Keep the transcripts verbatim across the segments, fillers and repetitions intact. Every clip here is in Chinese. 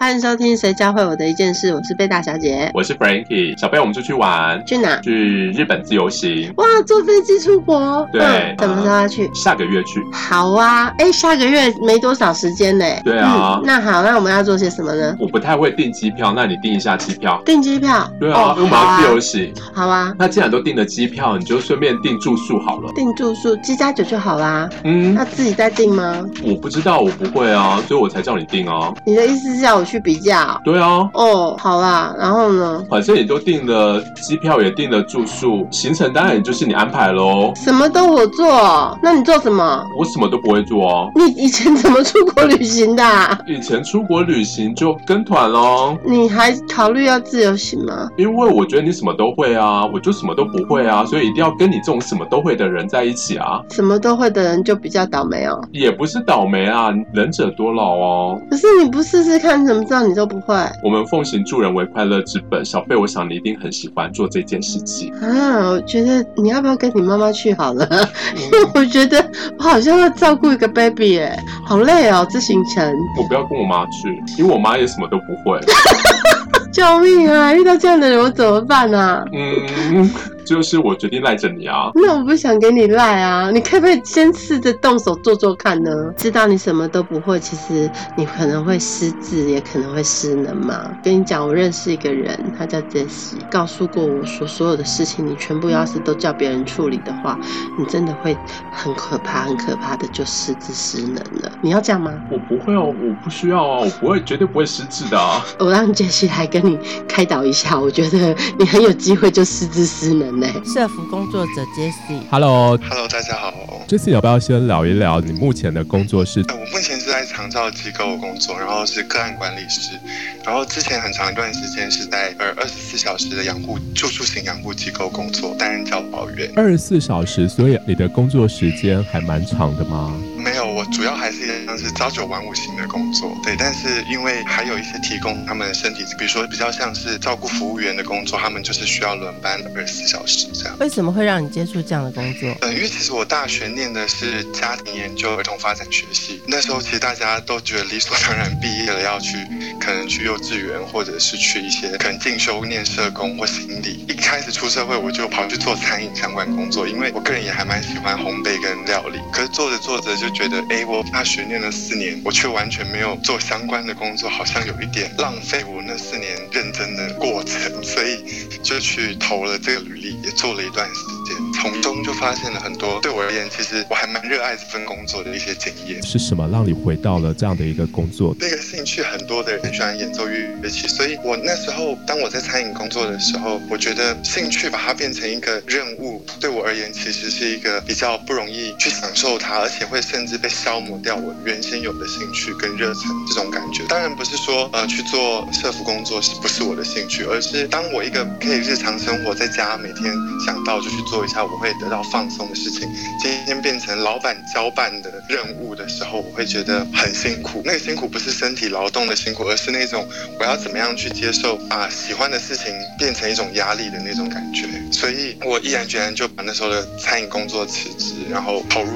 欢迎收听谁教会我的一件事，我是贝大小姐。我是 Frankie。 小贝，我们出去玩。去哪？去日本自由行。哇，坐飞机出国。对、嗯、怎么时候要去？下个月去。好啊，哎，下个月没多少时间呢。对啊、嗯、那好，那我们要做些什么呢？我不太会订机票，那你订一下机票。订机票？对啊、哦、因为我们要自由行。好啊，那既然都订了机票，你就顺便订住宿好了。订住宿七加九就好啦。嗯，那自己再订吗？我不知道，我不会啊，所以我才叫你订啊。你的意思是叫我去去比较？对啊。哦，好啦，然后呢？反正你都订了机票，也订了住宿，行程当然也就是你安排咯。什么都我做？那你做什么？我什么都不会做啊。你以前怎么出国旅行的、啊、以前出国旅行就跟团咯。你还考虑要自由行吗？因为我觉得你什么都会啊，我就什么都不会啊，所以一定要跟你这种什么都会的人在一起啊。什么都会的人就比较倒霉哦。也不是倒霉啊，能者多劳哦。可是你不试试看怎么知道你都不会？我们奉行助人为快乐之本，小贝，我想你一定很喜欢做这件事情啊。我觉得你要不要跟你妈妈去好了，因为我觉得我好像要照顾一个 baby 哎、欸，好累哦，这行程。我不要跟我妈去，因为我妈也什么都不会。救命啊！遇到这样的人我怎么办啊？嗯，就是我决定赖着你啊。那我不想给你赖啊，你可不可以先试着动手做做看呢？知道你什么都不会，其实你可能会失智，也可能会失能嘛。跟你讲，我认识一个人，他叫 Jessie， 告诉过我说，所有的事情你全部要是都叫别人处理的话，你真的会很可怕，很可怕的就失智失能了。你要这样吗？我不会哦，我不需要啊，我不会，绝对不会失智的啊。我让 Jessie 来跟你开导一下，我觉得你很有机会就失智失能。社福工作者 Jessie。 Hello Hello 大家好。 Jessie 要不要先聊一聊你目前的工作是、呃、我目前是在长照机构工作，然后是个案管理师，然后之前很长一段时间是在二十四小时的养护住宿型养护机构工作，担任教保员。二十四小时，所以你的工作时间还蛮长的吗？没有，我主要还是一样是朝九晚五型的工作。对，但是因为还有一些提供他们身体，比如说比较像是照顾服务员的工作，他们就是需要轮班二十四小时这样。为什么会让你接触这样的工作？嗯，因为其实我大学念的是家庭研究儿童发展学系，那时候其实大家都觉得理所当然毕业了要去可能去幼稚园，或者是去一些可能进修念社工或心理。一开始出社会我就跑去做餐饮相关工作，因为我个人也还蛮喜欢烘焙跟料理。可是做着做着就觉得，哎，我大学念了四年，我却完全没有做相关的工作，好像有一点浪费我那四年认真的过程，所以就去投了这个履历，也做了一段时间，从中就发现了很多对我而言，其实我还蛮热爱这份工作的一些经验。是什么让你回到了这样的一个工作？那个兴趣很多的人喜欢演奏乐器，所以我那时候当我在餐饮工作的时候，我觉得兴趣把它变成一个任务，对我而言其实是一个比较不容易去享受它，而且会甚甚至被消磨掉我原先有的兴趣跟热忱这种感觉。当然不是说呃去做社福工作是不是我的兴趣，而是当我一个可以日常生活在家每天想到就去做一下我会得到放松的事情，今天变成老板交办的任务的时候，我会觉得很辛苦。那个辛苦不是身体劳动的辛苦，而是那种我要怎么样去接受把喜欢的事情变成一种压力的那种感觉。所以我毅然决然就把那时候的餐饮工作辞职，然后投入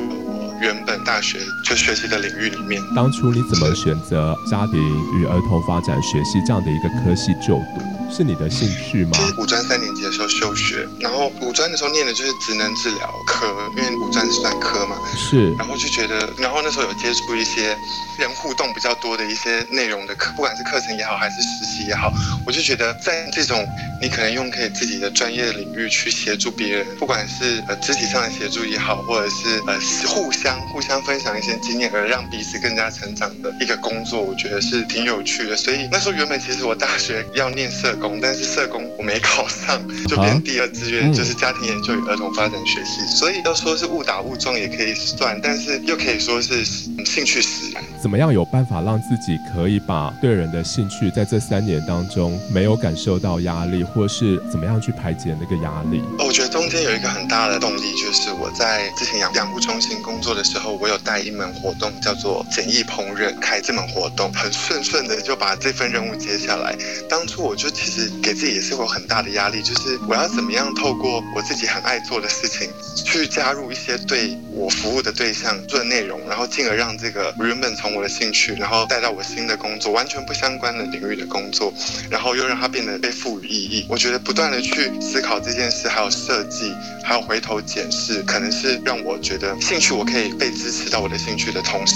原本大学就学习的领域里面。当初你怎么选择家庭与儿童发展学系这样的一个科系就读？是你的兴趣吗？五专三年级的时候休学，然后五专的时候念的就是职能治疗科，因为五专是算科嘛。是。然后就觉得，然后那时候有接触一些人互动比较多的一些内容的课，不管是课程也好，还是实习也好，我就觉得在这种你可能用可以自己的专业领域去协助别人，不管是呃肢体上的协助也好，或者是呃互相互相分享一些经验而让彼此更加成长的一个工作，我觉得是挺有趣的。所以那时候原本其实我大学要念社工，但是社工我没考上，就变第二志愿，就是家庭研究与儿童发展学系。所以要说是误打误撞也可以算，但是又可以说是兴趣使然。怎么样有办法让自己可以把对人的兴趣在这三年当中没有感受到压力，或是怎么样去排解那个压力？我觉得中间有一个很大的动力，就是我在之前养护中心工作的时候，我有带一门活动叫做简易烹饪，开这门活动很顺顺的就把这份任务接下来。当初我就其实给自己也是有很大的压力，就是我要怎么样透过我自己很爱做的事情去加入一些对我服务的对象做的内容，然后进而让这个原本从我的兴趣然后带到我新的工作完全不相关的领域的工作，然后又让它变得被赋予意义。我觉得不断的去思考这件事，还有设计，还有回头检视，可能是让我觉得兴趣我可以被支持到我的兴趣的同时，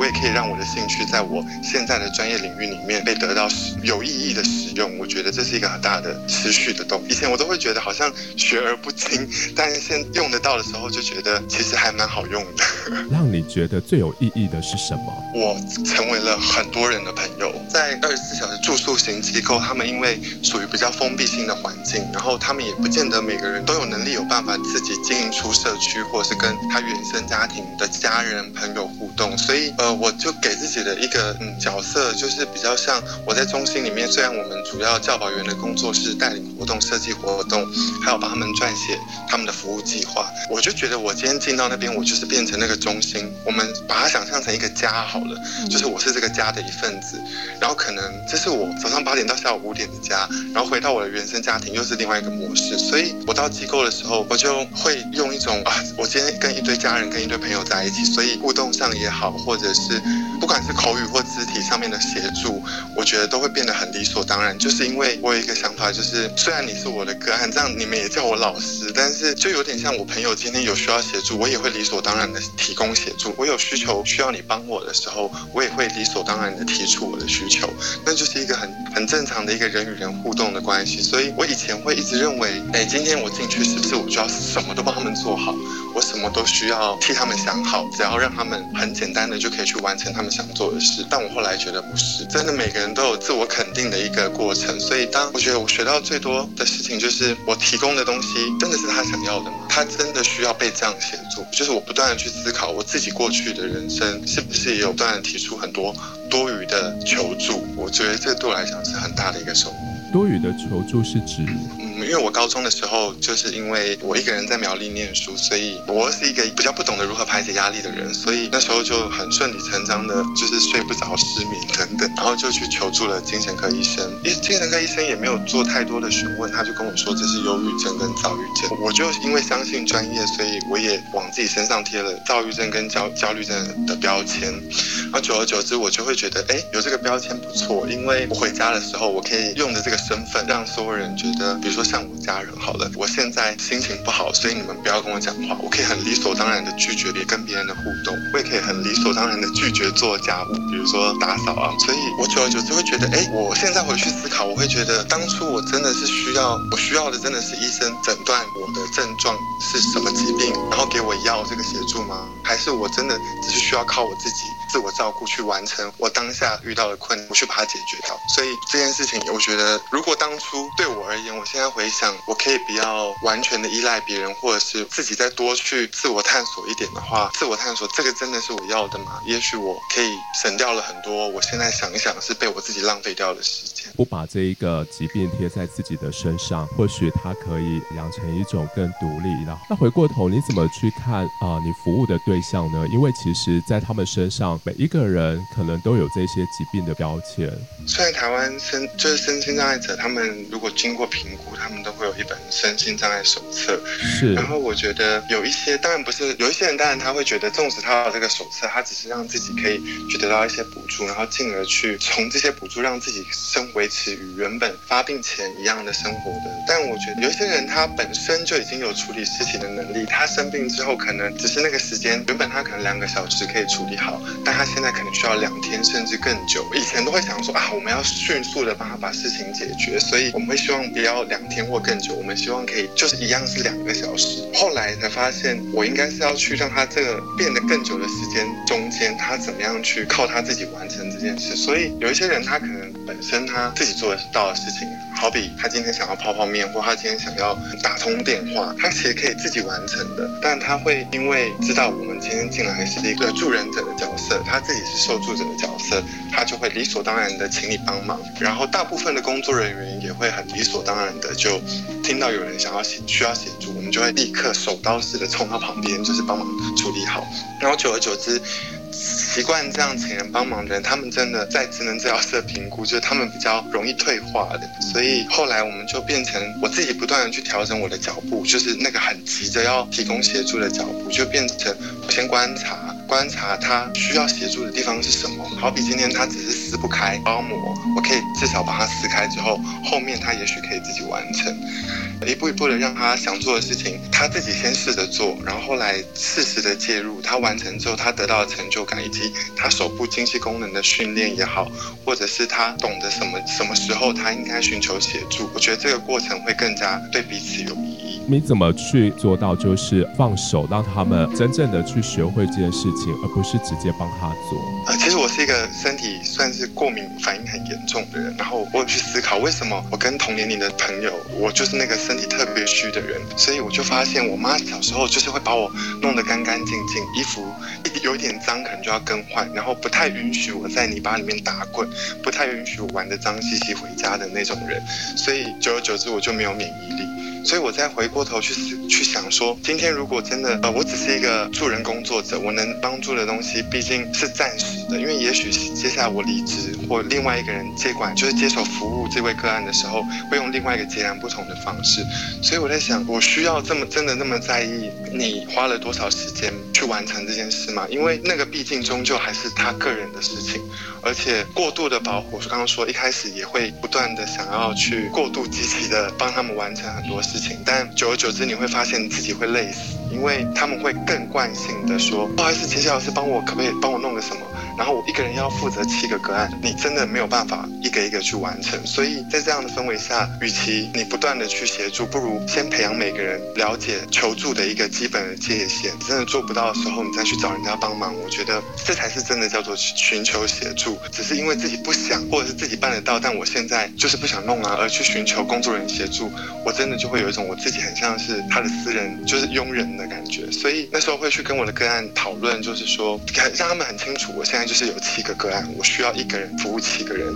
我也可以让我的兴趣在我现在的专业领域里面被得到有意义的使用。我觉得这是一个很大的持续的动力。以前我都会觉得好像学而不精，但是现在用得到的时候就觉得其实还蛮好用的。让你觉得最有意义的是什么？我成为了很多人的朋友。在二十四小时住宿型机构，他们因为属于比较封闭性的环境，然后他们也不见得每个人都有能力有办法自己经营出社区，或者是跟他原生家庭的家人朋友互动。所以呃，我就给自己的一个、嗯、角色，就是比较像我在中心里面，虽然我们主要教保员的工作是带领活动、设计活动，还有帮他们撰写他们的服务计划，我就觉得我今天进到那边，我就是变成那个中心。我们把它想象成一个家好了，就是我是这个家的一份子，然后可能这是我早上八点到下午五点的家，然后回到我的原生家庭又是另外一个模式。所以我到机构的时候，我就会用一种啊，我今天跟一堆家人跟一堆朋友在一起，所以互动上也好，或者是不管是口语或肢体上面的协助，我觉得都会变得很理所当然。就是因为我有一个想法，就是虽然你是我的个案，这样你们也叫我老师，但是就有点像我朋友今天有需要协助，我也会理所当然的提供协助。我有需求需要你帮我的时候，我也会理所当然的提出我的需求，那就是一个很很正常的一个人与人互动的关系。所以我以前会一直认为，哎，今天我进去是不是我就要什么都帮他们做好，我什么都需要替他们想好，只要让他们很简单的就可以去完成他们想做的事。但我后来觉得不是，真的每个人都有自我肯定的一个过程。所以当我觉得我学到最多的事情，就是我提供的东西真的是他想要的吗？他真的需要被这样协助？就是我不断的去思考我自己过去的人生是不是也有不断的提出很多多余的求助。我觉得这对我来讲是很大的一个收获。多余的求助是指？因为我高中的时候，就是因为我一个人在苗栗念书，所以我是一个比较不懂得如何排解压力的人，所以那时候就很顺理成章的就是睡不着、失眠等等，然后就去求助了精神科医生。精神科医生也没有做太多的询问，他就跟我说这是忧郁症跟躁郁症。我就因为相信专业，所以我也往自己身上贴了躁郁症跟焦焦虑症的标签。那久而久之，我就会觉得，哎，有这个标签不错，因为我回家的时候，我可以用着这个身份让所有人觉得，比如说像我家人好了，我现在心情不好，所以你们不要跟我讲话。我可以很理所当然的拒绝跟别人的互动，我也可以很理所当然的拒绝做家务，比如说打扫啊。所以我久而久之会觉得，哎，我现在回去思考，我会觉得当初我真的是需要，我需要的真的是医生诊断我的症状是什么疾病，然后给我药这个协助吗？还是我真的只是需要靠我自己自我照顾去完成我当下遇到的困难，我去把它解决掉？所以这件事情，我觉得如果当初对我而言，我现在回想，我可以不要完全的依赖别人，或者是自己再多去自我探索一点的话，自我探索这个真的是我要的吗？也许我可以省掉了很多我现在想一想是被我自己浪费掉的时间。不把这一个疾病贴在自己的身上，或许它可以养成一种更独立。那回过头你怎么去看、呃、你服务的对象呢？因为其实在他们身上每一个人可能都有这些疾病的标签。虽然台湾身就是身心障碍者，他们如果经过评估，他们都会有一本身心障碍手册。是。然后我觉得有一些，当然不是，有一些人当然他会觉得纵使他有这个手册，他只是让自己可以去得到一些补助，然后进而去从这些补助让自己生维持与原本发病前一样的生活的。但我觉得有一些人他本身就已经有处理事情的能力，他生病之后可能只是那个时间原本他可能两个小时可以处理好，但他现在可能需要两天甚至更久。以前都会想说啊，我们要迅速的帮他把事情解决，所以我们会希望不要两天或更久，我们希望可以就是一样是两个小时。后来才发现，我应该是要去让他这个变得更久的时间中间，他怎么样去靠他自己完成这件事。所以有一些人他可能本身他自己做得到的事情，好比他今天想要泡泡面，或他今天想要打通电话，他其实可以自己完成的，但他会因为知道我们今天进来是一个助人者的角色，他自己是受助者的角色，他就会理所当然的请你帮忙。然后大部分的工作人员也会很理所当然的，就听到有人想要需要协助，我们就会立刻手刀式的冲到旁边，就是帮忙处理好。然后久而久之，习惯这样请人帮忙的人，他们真的在职能治疗师的评估，就是他们比较容易退化的。所以后来我们就变成我自己不断的去调整我的脚步，就是那个很急着要提供协助的脚步，就变成我先观察观察他需要协助的地方是什么。好比今天他只是撕不开包膜，我可以至少把它撕开之后，后面他也许可以自己完成，一步一步的让他想做的事情他自己先试着做，然后后来适时的介入，他完成之后他得到的成就感，以及他手部精细功能的训练也好，或者是他懂得什么什么时候他应该寻求协助，我觉得这个过程会更加对彼此有意义。你怎么去做到就是放手让他们真正的去学会这件事情，而不是直接帮他做？呃，其实我是一个身体算是过敏反应很严重的人，然后我有去思考为什么我跟同年龄的朋友，我就是那个身体特别虚的人，所以我就发现我妈小时候就是会把我弄得干干净净，衣服有点脏可能就要更换，然后不太允许我在泥巴里面打滚，不太允许我玩得脏兮兮回家的那种人，所以久而久之我就没有免疫力。所以我再回过头去去想说，今天如果真的呃，我只是一个助人工作者，我能帮助的东西毕竟是暂时的，因为也许接下来我离职或另外一个人接管，就是接手服务这位个案的时候，会用另外一个截然不同的方式。所以我在想，我需要这么真的那么在意你花了多少时间去完成这件事吗？因为那个毕竟终究还是他个人的事情，而且过度的保护，我刚刚说一开始也会不断的想要去过度积极的帮他们完成很多事情，但久而久之你会发现自己会累死，因为他们会更惯性的说，不好意思，杰西老师帮我，可不可以帮我弄个什么？然后我一个人要负责七个个案，你真的没有办法一个一个去完成。所以在这样的氛围下，与其你不断的去协助，不如先培养每个人了解求助的一个基本的界限，真的做不到的时候你再去找人家帮忙，我觉得这才是真的叫做寻求协助。只是因为自己不想，或者是自己办得到但我现在就是不想弄啊，而去寻求工作人员协助，我真的就会有一种我自己很像是他的私人就是佣人的感觉。所以那时候会去跟我的个案讨论，就是说让他们很清楚，我现在就是有七个个案，我需要一个人服务七个人，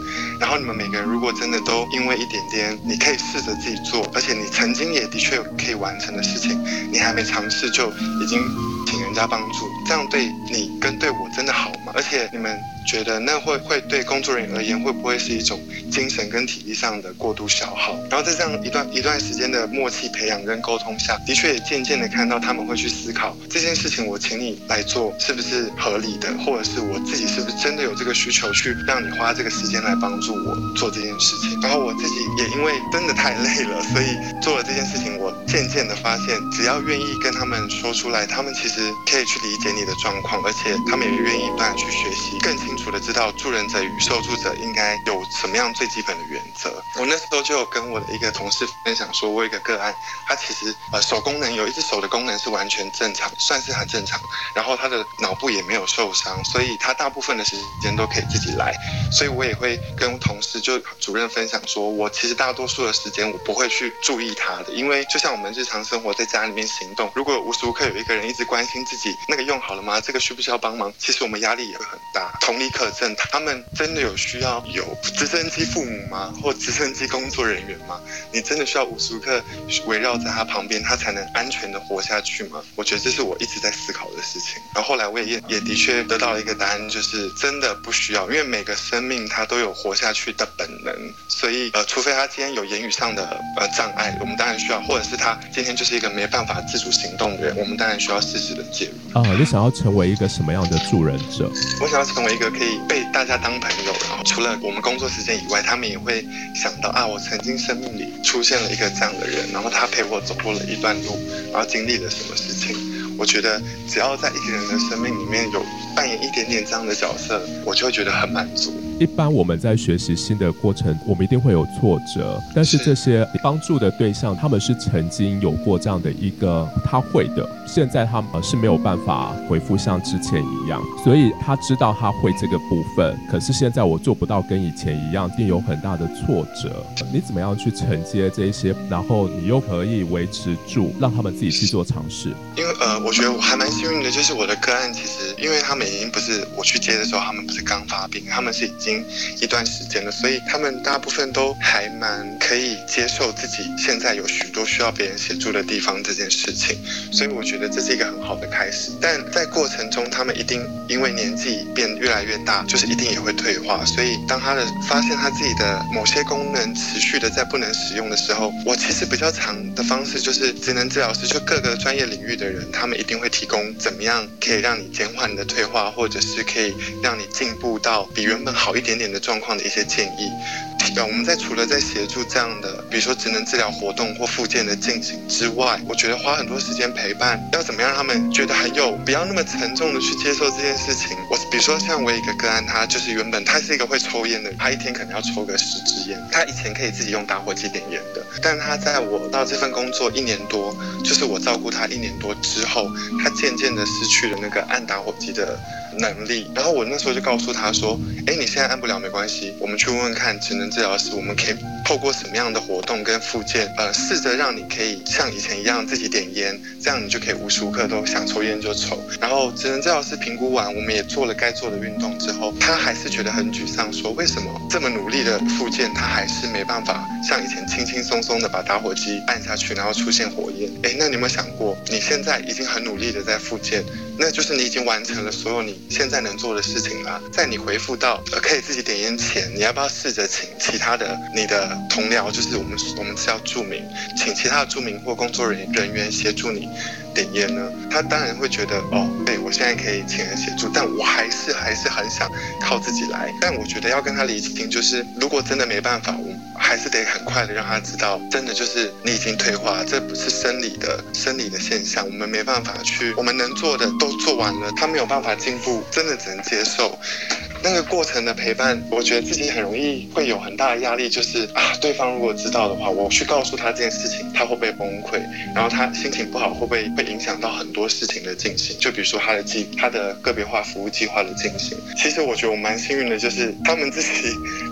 然后你们每个人如果真的都因为一点点你可以试着自己做，而且你曾经也的确可以完成的事情你还没尝试就已经请人家帮助，这样对你跟对我真的好吗？而且你们觉得那会会对工作人员而言会不会是一种精神跟体力上的过度消耗？然后在这样一段一段时间的默契培养跟沟通下，的确也渐渐的看到他们会去思考这件事情，我请你来做是不是合理的，或者是我自己是不是真的有这个需求去让你花这个时间来帮助我做这件事情。然后我自己也因为真的太累了，所以做了这件事情，我渐渐的发现只要愿意跟他们说出来，他们其实可以去理解你的状况，而且他们也愿意不断去学习，更清楚除了知道助人者与受助者应该有什么样最基本的原则。我那时候就有跟我的一个同事分享说，我有一个个案，他其实呃手功能有一只手的功能是完全正常，算是很正常，然后他的脑部也没有受伤，所以他大部分的时间都可以自己来。所以我也会跟同事就主任分享说，我其实大多数的时间我不会去注意他的，因为就像我们日常生活在家里面行动，如果无时无刻有一个人一直关心自己那个用好了吗，这个需不需要帮忙，其实我们压力也会很大。同理可证，他们真的有需要有直升机父母吗，或直升机工作人员吗？你真的需要无时无刻围绕在他旁边，他才能安全的活下去吗？我觉得这是我一直在思考的事情。然后后来我也也的确得到了一个答案，就是真的不需要，因为每个生命他都有活下去的本能，所以呃，除非他今天有言语上的呃障碍，我们当然需要，或者是他今天就是一个没办法自主行动的人，我们当然需要适时的介入。啊，你想要成为一个什么样的助人者？我想要成为一个可以被大家当朋友，然后除了我们工作时间以外，他们也会想到啊，我曾经生命里出现了一个这样的人，然后他陪我走过了一段路，然后经历了什么事情。我觉得只要在一个人的生命里面有扮演一点点这样的角色，我就会觉得很满足。一般我们在学习新的过程，我们一定会有挫折，但是这些帮助的对象，他们是曾经有过这样的一个他会的，现在他们是没有办法回复像之前一样，所以他知道他会这个部分，可是现在我做不到跟以前一样，一定有很大的挫折。你怎么样去承接这些，然后你又可以维持住，让他们自己去做尝试？因为呃，我觉得我还蛮幸运的，就是我的个案其实，因为他们已经不是我去接的时候，他们不是刚发病，他们是已经一段时间了，所以他们大部分都还蛮可以接受自己现在有许多需要别人协助的地方这件事情，所以我觉得这是一个很好的开始。但在过程中他们一定因为年纪变越来越大，就是一定也会退化，所以当他的发现他自己的某些功能持续的在不能使用的时候，我其实比较常的方式就是职能治疗师，就各个专业领域的人，他们一定会提供怎么样可以让你减缓你的退化，或者是可以让你进步到比原本好一点点的状况的一些建议。我们在除了在协助这样的比如说职能治疗活动或复健的进行之外，我觉得花很多时间陪伴，要怎么样让他们觉得很有不要那么沉重的去接受这件事情。我比如说像我一个个案，他就是原本他是一个会抽烟的人，他一天可能要抽个十支烟，他以前可以自己用打火机点烟的，但他在我到这份工作一年多，就是我照顾他一年多之后，他渐渐的失去了那个按打火机的能力。然后我那时候就告诉他说，哎，你现在按不了没关系，我们去问问看职能治疗师，我们可以透过什么样的活动跟复健，呃，试着让你可以像以前一样自己点烟，这样你就可以无时无刻都想抽烟就抽。然后职能治疗师评估完，我们也做了该做的运动之后，他还是觉得很沮丧，说为什么这么努力的复健，他还是没办法像以前轻轻松松的把打火机按下去，然后出现火焰。哎，那你有没有想过，你现在已经很努力的在复健，那就是你已经完成了所有你现在能做的事情啦。在你回复到可以自己点烟前，你要不要试着请其他的你的同僚，就是我们我们是要住民，请其他的住民或工作人员协助你点烟呢？他当然会觉得哦，对，我现在可以请人协助，但我还是还是很想靠自己来。但我觉得要跟他理清，就是如果真的没办法，我还是得很快的让他知道，真的就是你已经退化，这不是生理的生理的现象，我们没办法去，我们能做的都做完了，他没有办法进步，真的只能接受。那个过程的陪伴，我觉得自己很容易会有很大的压力，就是啊，对方如果知道的话，我去告诉他这件事情，他会不会崩溃？然后他心情不好，会不会会影响到很多事情的进行？就比如说他的计，他的个别化服务计划的进行。其实我觉得我蛮幸运的，就是他们自己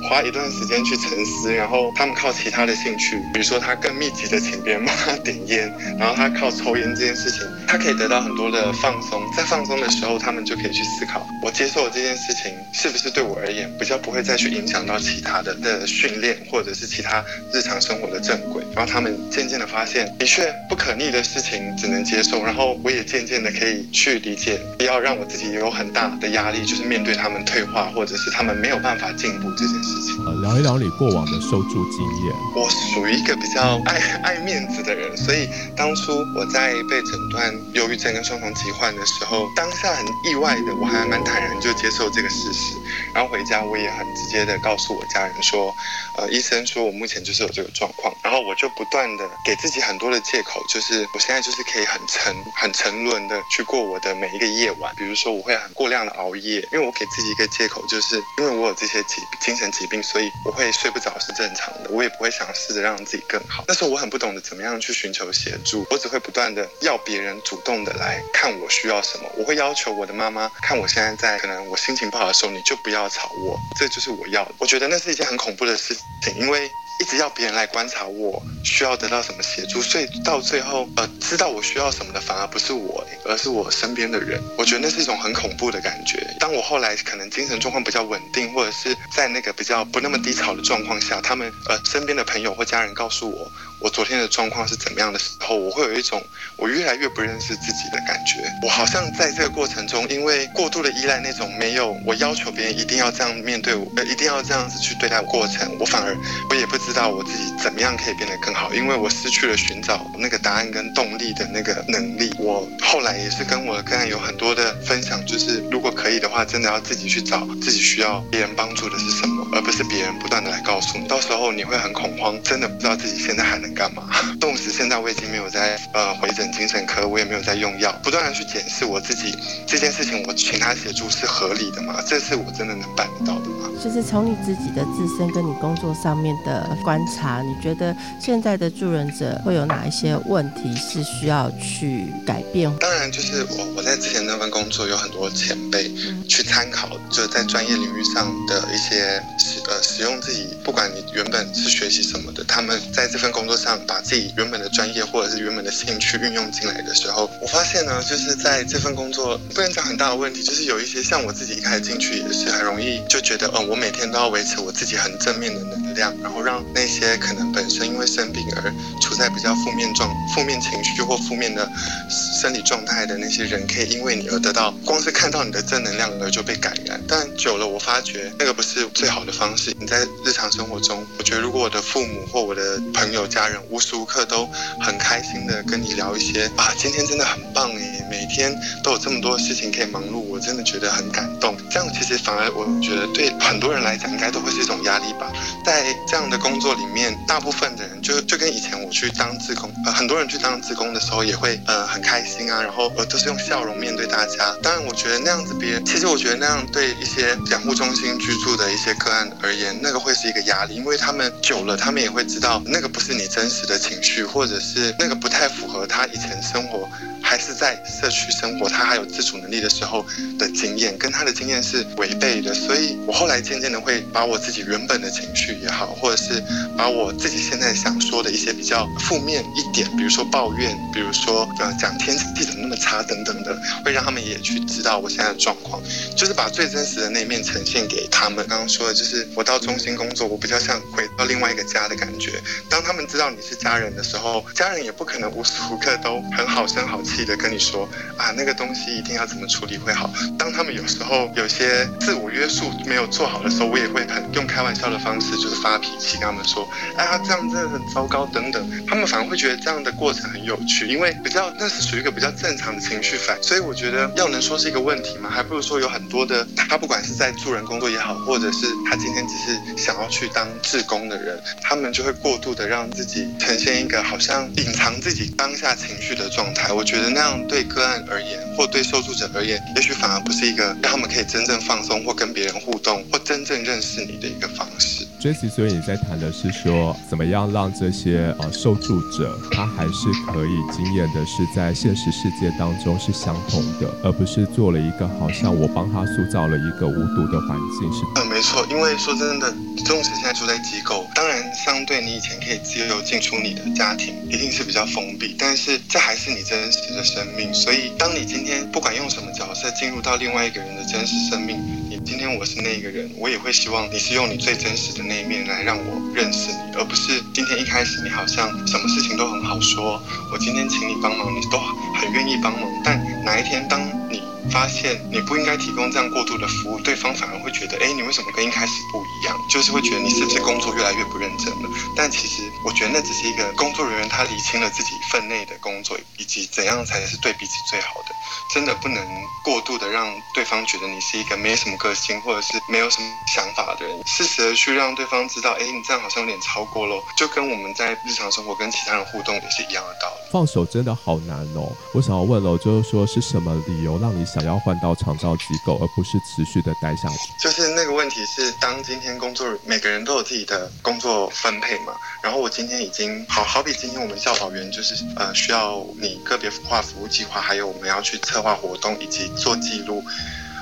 花一段时间去沉思，然后他们靠其他的兴趣，比如说他更密集的请别人帮他点烟，然后他靠抽烟这件事情，他可以得到很多的放松。在放松的时候，他们就可以去思考，我接受了这件事情。是不是对我而言比较不会再去影响到其他的的训练，或者是其他日常生活的正轨？然后他们渐渐的发现，的确不可逆的事情只能接受，然后我也渐渐的可以去理解，不要让我自己有很大的压力，就是面对他们退化或者是他们没有办法进步这件事情。呃，聊一聊你过往的受助经验。我属于一个比较爱爱面子的人，所以当初我在被诊断忧郁症跟双重疾患的时候，当下很意外的，我还蛮坦然就接受这个事实。然后回家我也很直接的告诉我家人说，呃，医生说我目前就是有这个状况，然后我就不断的给自己很多的借口，就是我现在就是可以很沉很沉沦的去过我的每一个夜晚，比如说我会很过量的熬夜，因为我给自己一个借口，就是因为我有这些疾精神疾病，所以我会睡不着是正常的，我也不会想试着让自己更好。那时候我很不懂得怎么样去寻求协助，我只会不断的要别人主动的来看我需要什么，我会要求我的妈妈看我现在在可能我心情不好的时候，你就不要吵我，这就是我要的。我觉得那是一件很恐怖的事情，因为一直要别人来观察我需要得到什么协助，所以到最后呃，知道我需要什么的反而不是我，而是我身边的人。我觉得那是一种很恐怖的感觉。当我后来可能精神状况比较稳定，或者是在那个比较不那么低潮的状况下，他们呃身边的朋友或家人告诉我我昨天的状况是怎么样的时候，我会有一种我越来越不认识自己的感觉。我好像在这个过程中，因为过度的依赖那种没有我要求别人一定要这样面对我，呃，一定要这样子去对待我过程，我反而我也不知知道我自己怎么样可以变得更好，因为我失去了寻找那个答案跟动力的那个能力。我后来也是跟我个案有很多的分享，就是如果可以的话，真的要自己去找自己需要别人帮助的是什么，而不是别人不断的来告诉你，到时候你会很恐慌，真的不知道自己现在还能干嘛。纵使现在我已经没有在呃回诊精神科，我也没有在用药，不断的去检视我自己这件事情，我请他协助是合理的吗？这是我真的能办得到的吗？就是从你自己的自身跟你工作上面的观察，你觉得现在的助人者会有哪一些问题是需要去改变？当然就是我我在之前那份工作有很多前辈去参考，就在专业领域上的一些使呃使用自己，不管你原本是学习什么的，他们在这份工作上把自己原本的专业或者是原本的兴趣运用进来的时候，我发现呢，就是在这份工作不能讲很大的问题，就是有一些像我自己一开始进去也是很容易就觉得，嗯、呃，我每天都要维持我自己很正面的能量，然后让那些可能本身因为生病而处在比较负面状、负面情绪或负面的生理状态的那些人，可以因为你而得到，光是看到你的正能量而就被感染。但久了，我发觉那个不是最好的方式。你在日常生活中，我觉得如果我的父母或我的朋友、家人无时无刻都很开心的跟你聊一些啊，今天真的很棒哎，每天都有这么多事情可以忙碌，我真的觉得很感动。这样其实反而我觉得对很多人来讲，应该都会是一种压力吧。在这样的工作里面，大部分的人就就跟以前我去当志工，呃，很多人去当志工的时候也会呃很开心啊，然后呃都是用笑容面对大家。当然，我觉得那样子别人，其实我觉得那样对一些养护中心居住的一些个案而言，那个会是一个压力，因为他们久了，他们也会知道那个不是你真实的情绪，或者是那个不太符合他以前生活还是在社区生活，他还有自主能力的时候的经验，跟他的经验是违背的。所以我后来渐渐的会把我自己原本的情绪也好，或者是把我自己现在想说的一些比较负面一点，比如说抱怨，比如说呃讲天气怎么那么差等等的，会让他们也去知道我现在的状况，就是把最真实的那一面呈现给他们。刚刚说的就是我到中心工作，我比较像回到另外一个家的感觉。当他们知道你是家人的时候，家人也不可能无时无刻都很好声好气的跟你说啊那个东西一定要怎么处理会好。当他们有时候有些自我约束没有做好的时候，我也会很用开玩笑的方式就是发脾气跟他们说，哎呀这样真的很糟糕等等，他们反而会觉得这样的过程很有趣，因为比较那是属于一个比较正常的情绪反应。所以我觉得要能说是一个问题嘛，还不如说有很多的他不管是在助人工作也好，或者是他今天只是想要去当志工的人，他们就会过度的让自己呈现一个好像隐藏自己当下情绪的状态。我觉得那样对个案而言或对受助者而言，也许反而不是一个让他们可以真正放松或跟别人互动或真正认识你的一个方式。 Jessie， 所以你在谈的是说怎么样让这些、呃、受助者他还是可以经验的是在现实世界当中是相同的，而不是做了一个好像我帮他塑造了一个无毒的环境是、呃、没错。因为说真的，纵使现在住在机构，当然相对你以前可以自由进出你的家庭一定是比较封闭，但是这还是你真实的生命。所以当你今天不管用什么角色进入到另外一个人的真实生命，你今天我是那一个人，我也会希望你是用你最真实的那一面来让我认识你，而不是今天一开始你好像什么事情都很好说，我今天请你帮忙你都很愿意帮忙，但哪一天当你发现你不应该提供这样过度的服务，对方反而会觉得哎，你为什么跟一开始不一样，就是会觉得你是不是工作越来越不认真了。但其实我觉得那只是一个工作人员他理清了自己分内的工作以及怎样才是对彼此最好的，真的不能过度的让对方觉得你是一个没什么个性或者是没有什么想法的人，适时的去让对方知道哎，你这样好像有点超过咯，就跟我们在日常生活跟其他人互动也是一样的道理。放手真的好难哦，我想要问了，就是说是什么理由让你想想要换到长照机构而不是持续的待下去？就是那个问题是当今天工作每个人都有自己的工作分配嘛，然后我今天已经好好比今天我们教导员就是呃需要你个别化服务计划，还有我们要去策划活动以及做记录，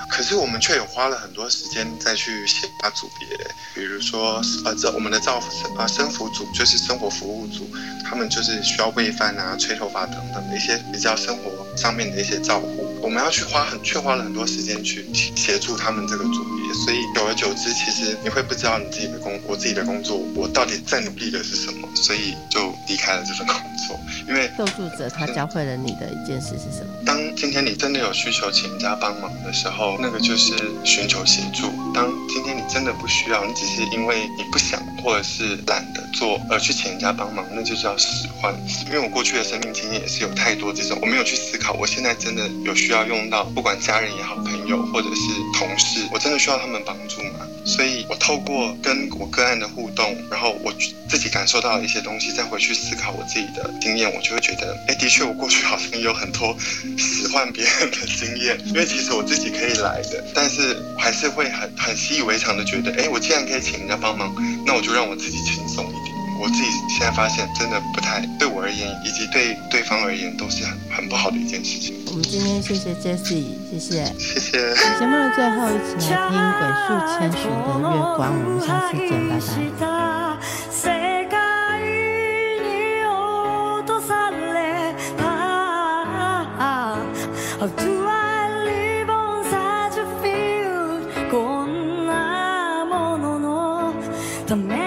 可是我们却有花了很多时间再去协调组别，比如说呃这我们的照呃生服组就是生活服务组，他们就是需要喂饭啊吹头发等等的一些比较生活上面的一些照顾，我们要去花很却花了很多时间去协助他们这个组别。所以久而久之，其实你会不知道你自己的工，我自己的工作，我到底在努力的是什么，所以就离开了这份工作。因为受助者他教会了你的一件事是什么？当今天你真的有需求请人家帮忙的时候，那个就是寻求协助。当今天你真的不需要，你只是因为你不想或者是懒得做而去请人家帮忙，那就叫使唤。因为我过去的生命经验也是有太多这种，我没有去思考，我现在真的有需要用到，不管家人也好，朋友或者是同事，我真的需要他们帮助吗？所以我透过跟我个案的互动，然后我自己感受到的一些东西，再回去思考我自己的经验，我就会觉得，哎，的确我过去好像也有很多使唤别人的经验，因为其实我自己可以来的，但是我还是会很很习以为常的觉得，哎，我既然可以请人家帮忙，那我就让我自己轻松一点。我自己现在发现真的不太，对我而言以及对对方而言都是 很, 很不好的一件事情。我们今天谢谢 Jessie， 谢谢谢谢。节目的最后一起来听鬼宿千寻的月光，我们下次见，拜拜。